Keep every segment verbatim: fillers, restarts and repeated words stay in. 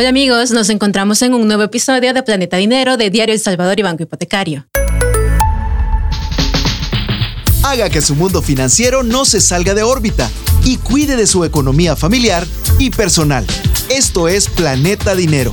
Hola amigos, nos encontramos en un nuevo episodio de Planeta Dinero de Diario El Salvador y Banco Hipotecario. Haga que su mundo financiero no se salga de órbita y cuide de su economía familiar y personal. Esto es Planeta Dinero.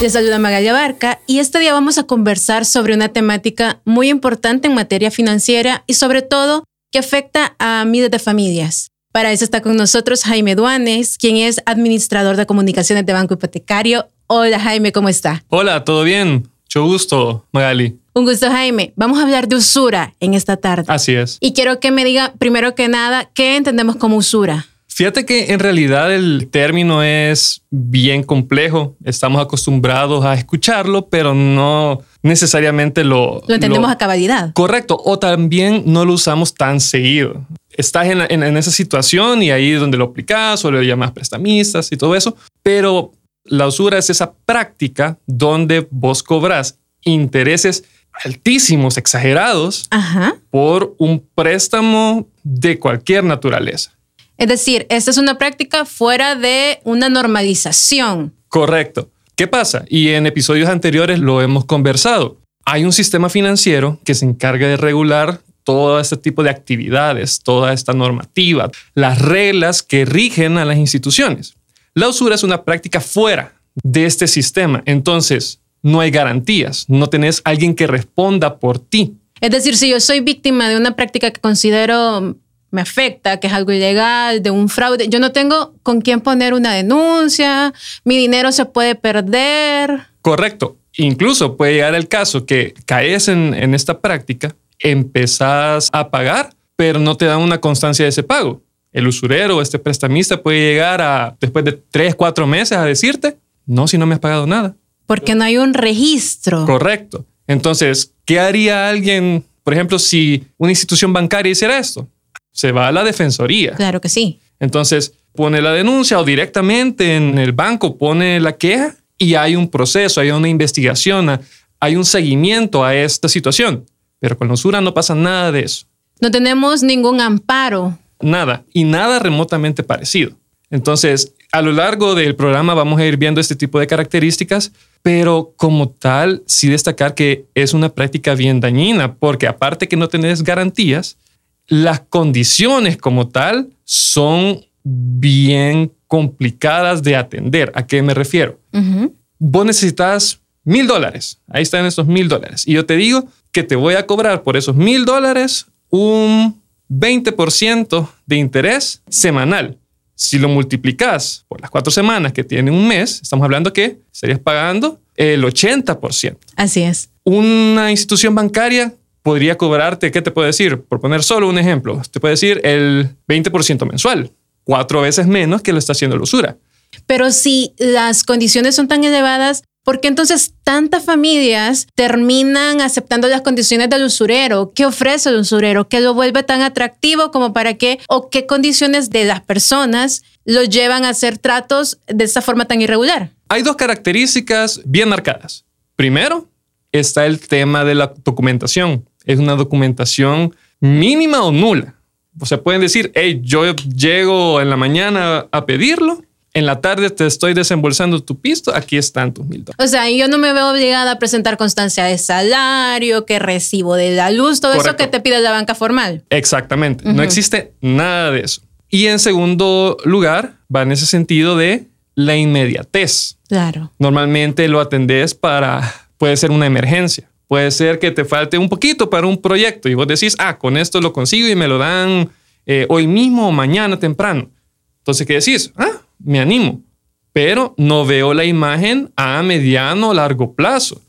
Les saluda Magaly Barca y este día vamos a conversar sobre una temática muy importante en materia financiera y sobre todo que afecta a miles de familias. Para eso está con nosotros Jaime Duanes, quien es administrador de comunicaciones de Banco Hipotecario. Hola Jaime, ¿cómo está? Hola, ¿todo bien? Mucho gusto, Magaly. Un gusto, Jaime. Vamos a hablar de usura en esta tarde. Así es. Y quiero que me diga, primero que nada, ¿qué entendemos como usura? Fíjate que en realidad el término es bien complejo. Estamos acostumbrados a escucharlo, pero no necesariamente lo... Lo entendemos lo, a cabalidad. Correcto. O también no lo usamos tan seguido. Estás en, la, en, en esa situación y ahí es donde lo aplicas o lo llamas prestamistas y todo eso. Pero la usura es esa práctica donde vos cobras intereses altísimos, exagerados, ajá, por un préstamo de cualquier naturaleza. Es decir, esta es una práctica fuera de una normalización. Correcto. ¿Qué pasa? Y en episodios anteriores lo hemos conversado. Hay un sistema financiero que se encarga de regular todo este tipo de actividades, toda esta normativa, las reglas que rigen a las instituciones. La usura es una práctica fuera de este sistema. Entonces, no hay garantías. No tenés alguien que responda por ti. Es decir, si yo soy víctima de una práctica que considero... me afecta, que es algo ilegal, de un fraude. Yo no tengo con quién poner una denuncia, mi dinero se puede perder. Correcto. Incluso puede llegar el caso que caes en, en esta práctica, empezás a pagar, pero no te dan una constancia de ese pago. El usurero, este prestamista, puede llegar a, después de tres, cuatro meses a decirte, no, si no me has pagado nada. Porque no hay un registro. Correcto. Entonces, ¿qué haría alguien, por ejemplo, si una institución bancaria hiciera esto? Se va a la defensoría. Claro que sí. Entonces pone la denuncia o directamente en el banco pone la queja y hay un proceso, hay una investigación, hay un seguimiento a esta situación. Pero con la usura no pasa nada de eso. No tenemos ningún amparo. Nada, y nada remotamente parecido. Entonces, a lo largo del programa vamos a ir viendo este tipo de características, pero como tal, sí destacar que es una práctica bien dañina, porque aparte que no tenés garantías, las condiciones como tal son bien complicadas de atender. ¿A qué me refiero? Uh-huh. Vos necesitas mil dólares. Ahí están esos mil dólares. Y yo te digo que te voy a cobrar por esos mil dólares un veinte por ciento de interés semanal. Si lo multiplicas por las cuatro semanas que tiene un mes, estamos hablando que estarías pagando el ochenta por ciento. Así es. Una institución bancaria podría cobrarte, ¿qué te puedo decir? Por poner solo un ejemplo, te puede decir el veinte por ciento mensual, cuatro veces menos que lo está haciendo la usura. Pero si las condiciones son tan elevadas, ¿por qué entonces tantas familias terminan aceptando las condiciones del usurero? ¿Qué ofrece el usurero? ¿Qué lo vuelve tan atractivo como para qué? ¿O qué condiciones de las personas lo llevan a hacer tratos de esa forma tan irregular? Hay dos características bien marcadas. Primero, está el tema de la documentación. Es una documentación mínima o nula. O sea, pueden decir, hey, yo llego en la mañana a pedirlo, en la tarde te estoy desembolsando tu pisto, aquí están tus mil dólares. O sea, yo no me veo obligada a presentar constancia de salario, que recibo de la luz, todo correcto, eso que te pide la banca formal. Exactamente. Uh-huh. No existe nada de eso. Y en segundo lugar, va en ese sentido de la inmediatez. Claro. Normalmente lo atendés para... Puede ser una emergencia. Puede ser que te falte un poquito para un proyecto y vos decís, ah, con esto lo consigo y me lo dan eh, hoy mismo o mañana temprano. Entonces, ¿qué decís? Ah, me animo, pero no veo la imagen a mediano o largo plazo.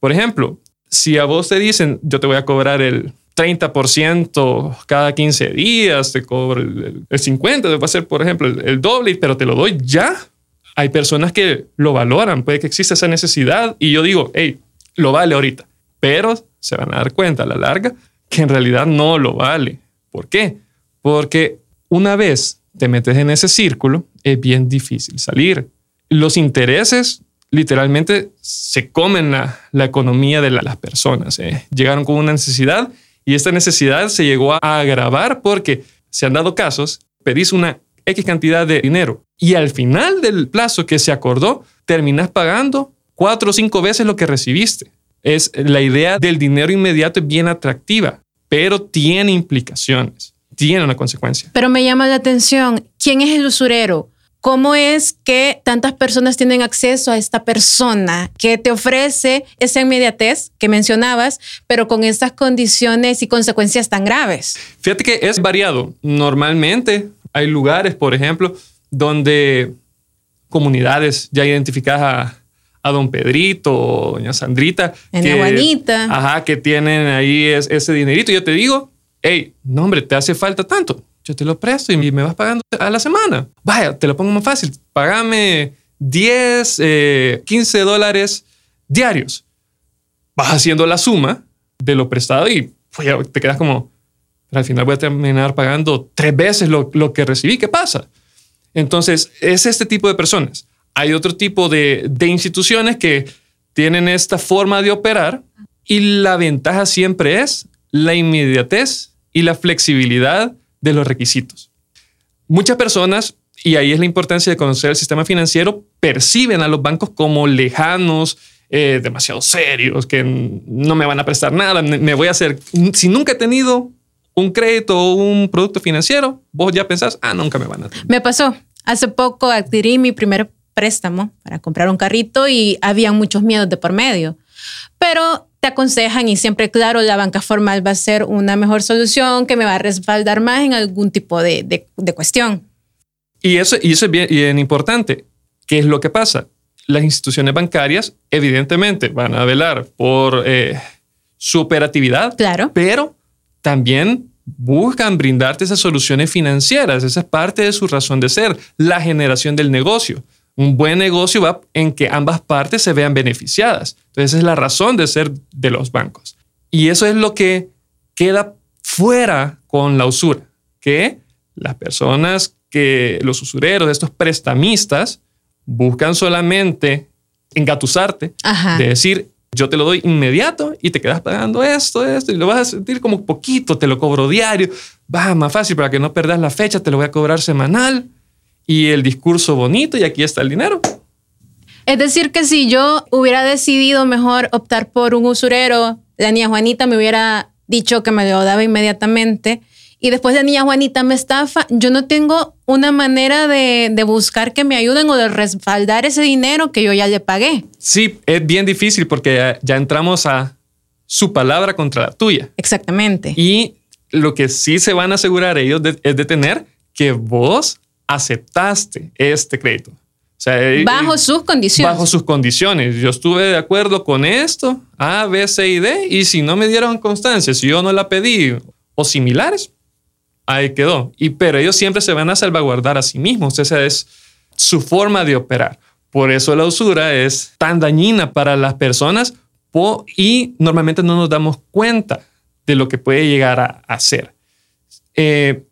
Por ejemplo, si a vos te dicen, yo te voy a cobrar el treinta por ciento cada quince días, te cobro el, el cincuenta por ciento, te va a hacer, por ejemplo, el, el doble, pero te lo doy ya. Hay personas que lo valoran, puede que exista esa necesidad y yo digo, hey, lo vale ahorita, pero se van a dar cuenta a la larga que en realidad no lo vale. ¿Por qué? Porque una vez te metes en ese círculo, es bien difícil salir. Los intereses literalmente se comen la, la economía de la, las personas. Eh. Llegaron con una necesidad y esta necesidad se llegó a agravar porque se han dado casos, pedís una X cantidad de dinero. Y al final del plazo que se acordó, terminás pagando cuatro o cinco veces lo que recibiste. Es la idea del dinero inmediato, es bien atractiva, pero tiene implicaciones, tiene una consecuencia. Pero me llama la atención, ¿quién es el usurero? ¿Cómo es que tantas personas tienen acceso a esta persona que te ofrece esa inmediatez que mencionabas, pero con estas condiciones y consecuencias tan graves? Fíjate que es variado. Normalmente hay lugares, por ejemplo, donde comunidades ya identificadas a... a don Pedrito o doña Sandrita. En que, Juanita. Ajá, que tienen ahí es, ese dinerito. Yo te digo, hey, no hombre, te hace falta tanto. Yo te lo presto y me vas pagando a la semana. Vaya, te lo pongo más fácil. Págame diez, eh, quince dólares diarios. Vas haciendo la suma de lo prestado y pues, ya te quedas como, pero al final voy a terminar pagando tres veces lo, lo que recibí. ¿Qué pasa? Entonces, es este tipo de personas. Hay otro tipo de, de instituciones que tienen esta forma de operar y la ventaja siempre es la inmediatez y la flexibilidad de los requisitos. Muchas personas, y ahí es la importancia de conocer el sistema financiero, perciben a los bancos como lejanos, eh, demasiado serios, que no me van a prestar nada, me voy a hacer... Si nunca he tenido un crédito o un producto financiero, vos ya pensás, ah, nunca me van a... Me pasó. Hace poco adquirí mi primer préstamo para comprar un carrito y había muchos miedos de por medio. Pero te aconsejan y siempre, claro, la banca formal va a ser una mejor solución que me va a respaldar más en algún tipo de, de, de cuestión. Y eso, y eso es bien, bien importante. ¿Qué es lo que pasa? Las instituciones bancarias evidentemente van a velar por eh, su operatividad, claro, pero también buscan brindarte esas soluciones financieras. Esa es parte de su razón de ser, la generación del negocio. Un buen negocio va en que ambas partes se vean beneficiadas. Entonces, esa es la razón de ser de los bancos. Y eso es lo que queda fuera con la usura, que las personas, que los usureros, estos prestamistas, buscan solamente engatusarte, ajá, de decir, yo te lo doy inmediato y te quedas pagando esto, esto, y lo vas a sentir como poquito, te lo cobro diario. Va, más fácil, para que no perdas la fecha, te lo voy a cobrar semanal. Y el discurso bonito, y aquí está el dinero. Es decir, que si yo hubiera decidido mejor optar por un usurero, la niña Juanita me hubiera dicho que me lo daba inmediatamente y después la niña Juanita me estafa, yo no tengo una manera de, de buscar que me ayuden o de respaldar ese dinero que yo ya le pagué. Sí, es bien difícil porque ya, ya entramos a su palabra contra la tuya. Exactamente. Y lo que sí se van a asegurar ellos de, es de tener que vos aceptaste este crédito. O sea, bajo sus condiciones. Bajo sus condiciones. Yo estuve de acuerdo con esto, A, B, C y D, y si no me dieron constancia, si yo no la pedí o similares, ahí quedó. Y, pero ellos siempre se van a salvaguardar a sí mismos. Esa es su forma de operar. Por eso la usura es tan dañina para las personas y normalmente no nos damos cuenta de lo que puede llegar a hacer. Eh,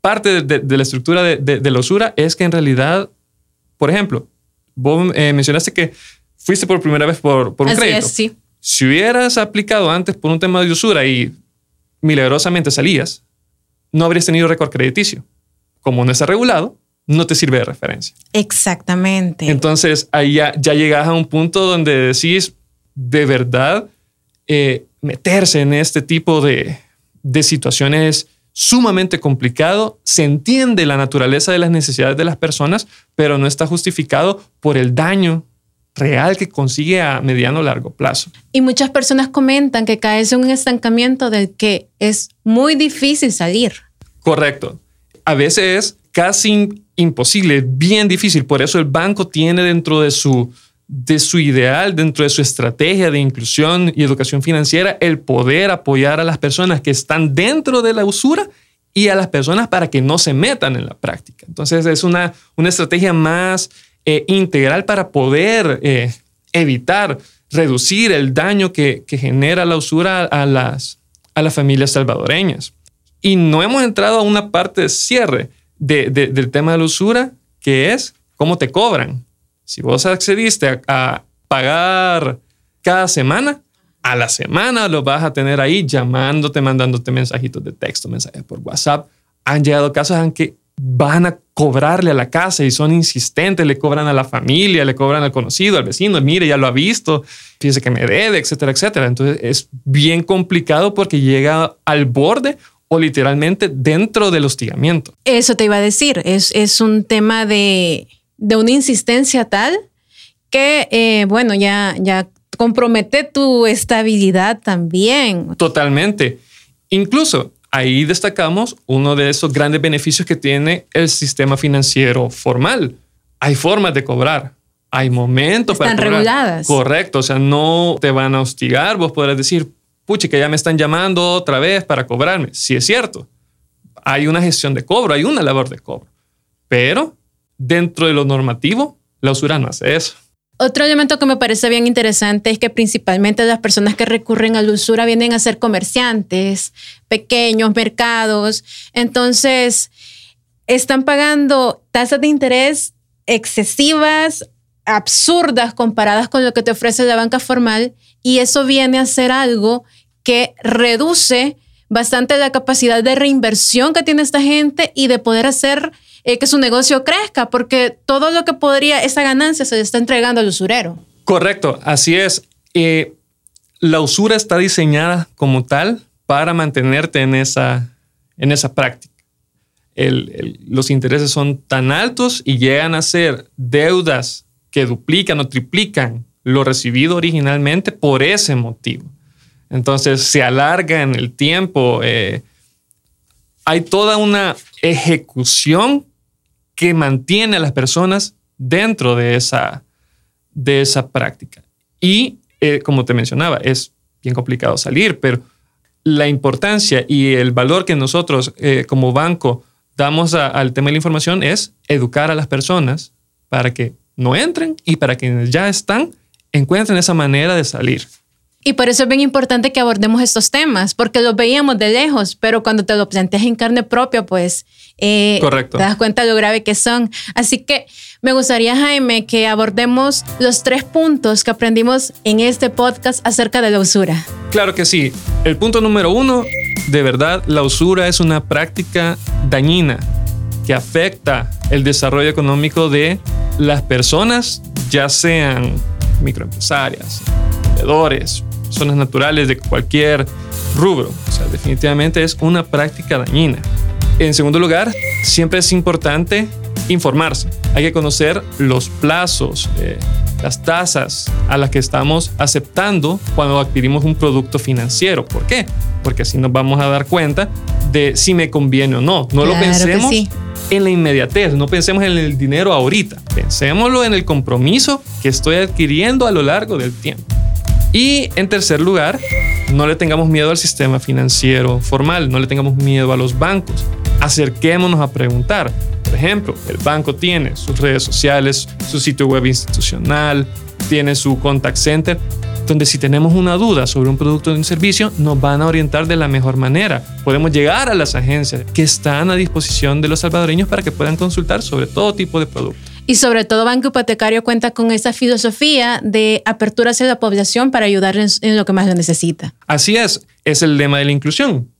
Parte de, de la estructura de, de, de la usura es que en realidad, por ejemplo, vos eh, mencionaste que fuiste por primera vez por, por un Así crédito. Es, sí. Si hubieras aplicado antes por un tema de usura y milagrosamente salías, no habrías tenido récord crediticio. Como no está regulado, no te sirve de referencia. Exactamente. Entonces, ahí ya, ya llegas a un punto donde decís, de verdad, eh, meterse en este tipo de, de situaciones sumamente complicado. Se entiende la naturaleza de las necesidades de las personas, pero no está justificado por el daño real que consigue a mediano o largo plazo. Y muchas personas comentan que caes en un estancamiento del que es muy difícil salir. Correcto. A veces es casi imposible, bien difícil. Por eso el banco tiene dentro de su, de su ideal, dentro de su estrategia de inclusión y educación financiera, el poder apoyar a las personas que están dentro de la usura y a las personas para que no se metan en la práctica. Entonces es una, una estrategia más eh, integral para poder eh, evitar, reducir el daño que, que genera la usura a las, a las familias salvadoreñas. Y no hemos entrado a una parte de cierre de, de, del tema de la usura, que es cómo te cobran. Si vos accediste a, a pagar cada semana, a la semana los vas a tener ahí llamándote, mandándote mensajitos de texto, mensajes por WhatsApp. Han llegado casos en que van a cobrarle a la casa y son insistentes, le cobran a la familia, le cobran al conocido, al vecino, mire, ya lo ha visto, fíjese que me debe, etcétera, etcétera. Entonces es bien complicado porque llega al borde o literalmente dentro del hostigamiento. Eso te iba a decir, es, es un tema de, de una insistencia tal que, eh, bueno, ya, ya compromete tu estabilidad también. Totalmente. Incluso ahí destacamos uno de esos grandes beneficios que tiene el sistema financiero formal. Hay formas de cobrar, hay momentos están para cobrar. Reguladas. Correcto, o sea, no te van a hostigar. Vos podrás decir, puchi, que ya me están llamando otra vez para cobrarme. Sí, es cierto, hay una gestión de cobro, hay una labor de cobro, pero dentro de lo normativo, la usura no hace eso. Otro elemento que me parece bien interesante es que principalmente las personas que recurren a la usura vienen a ser comerciantes, pequeños mercados. Entonces, están pagando tasas de interés excesivas, absurdas, comparadas con lo que te ofrece la banca formal. Y eso viene a ser algo que reduce bastante la capacidad de reinversión que tiene esta gente y de poder hacer que su negocio crezca, porque todo lo que podría, esa ganancia se le está entregando al usurero. Correcto, así es. Eh, la usura está diseñada como tal para mantenerte en esa, en esa práctica. El, el, los intereses son tan altos y llegan a ser deudas que duplican o triplican lo recibido originalmente por ese motivo. Entonces se alarga en el tiempo. Eh, hay toda una ejecución que mantiene a las personas dentro de esa, de esa práctica. Y eh, como te mencionaba, es bien complicado salir, pero la importancia y el valor que nosotros eh, como banco damos a, al tema de la información es educar a las personas para que no entren y para quienes ya están encuentren esa manera de salir. Y por eso es bien importante que abordemos estos temas, porque los veíamos de lejos, pero cuando te lo planteas en carne propia, pues eh, te das cuenta de lo grave que son. Así que me gustaría, Jaime, que abordemos los tres puntos que aprendimos en este podcast acerca de la usura. Claro que sí. El punto número uno, de verdad, la usura es una práctica dañina que afecta el desarrollo económico de las personas, ya sean microempresarias, vendedores, zonas naturales de cualquier rubro. O sea, definitivamente es una práctica dañina. En segundo lugar, siempre es importante informarse. Hay que conocer los plazos, eh, las tasas a las que estamos aceptando cuando adquirimos un producto financiero. ¿Por qué? Porque así nos vamos a dar cuenta de si me conviene o no. No claro lo pensemos sí. en la inmediatez, no pensemos en el dinero ahorita. Pensémoslo en el compromiso que estoy adquiriendo a lo largo del tiempo. Y en tercer lugar, no le tengamos miedo al sistema financiero formal, no le tengamos miedo a los bancos. Acerquémonos a preguntar. Por ejemplo, el banco tiene sus redes sociales, su sitio web institucional, tiene su contact center, donde si tenemos una duda sobre un producto o un servicio, nos van a orientar de la mejor manera. Podemos llegar a las agencias que están a disposición de los salvadoreños para que puedan consultar sobre todo tipo de productos. Y sobre todo Banco Hipotecario cuenta con esa filosofía de apertura hacia la población para ayudarles en lo que más lo necesita. Así es, es el lema de la inclusión.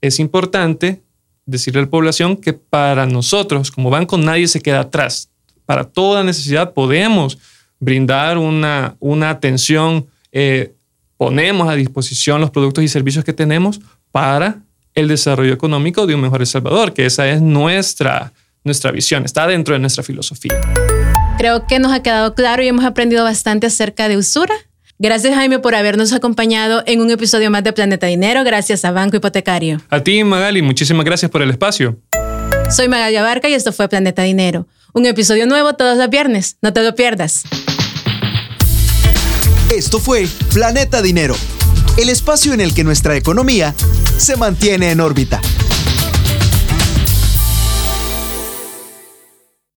Es importante decirle a la población que para nosotros como banco nadie se queda atrás. Para toda necesidad podemos brindar una, una atención, eh, ponemos a disposición los productos y servicios que tenemos para el desarrollo económico de un mejor El Salvador, que esa es nuestra... Nuestra visión está dentro de nuestra filosofía. Creo que nos ha quedado claro y hemos aprendido bastante acerca de usura. Gracias, Jaime, por habernos acompañado en un episodio más de Planeta Dinero, gracias a Banco Hipotecario. A ti, Magaly, muchísimas gracias por el espacio. Soy Magaly Barca y esto fue Planeta Dinero. Un episodio nuevo todos los viernes. No te lo pierdas. Esto fue Planeta Dinero, el espacio en el que nuestra economía se mantiene en órbita.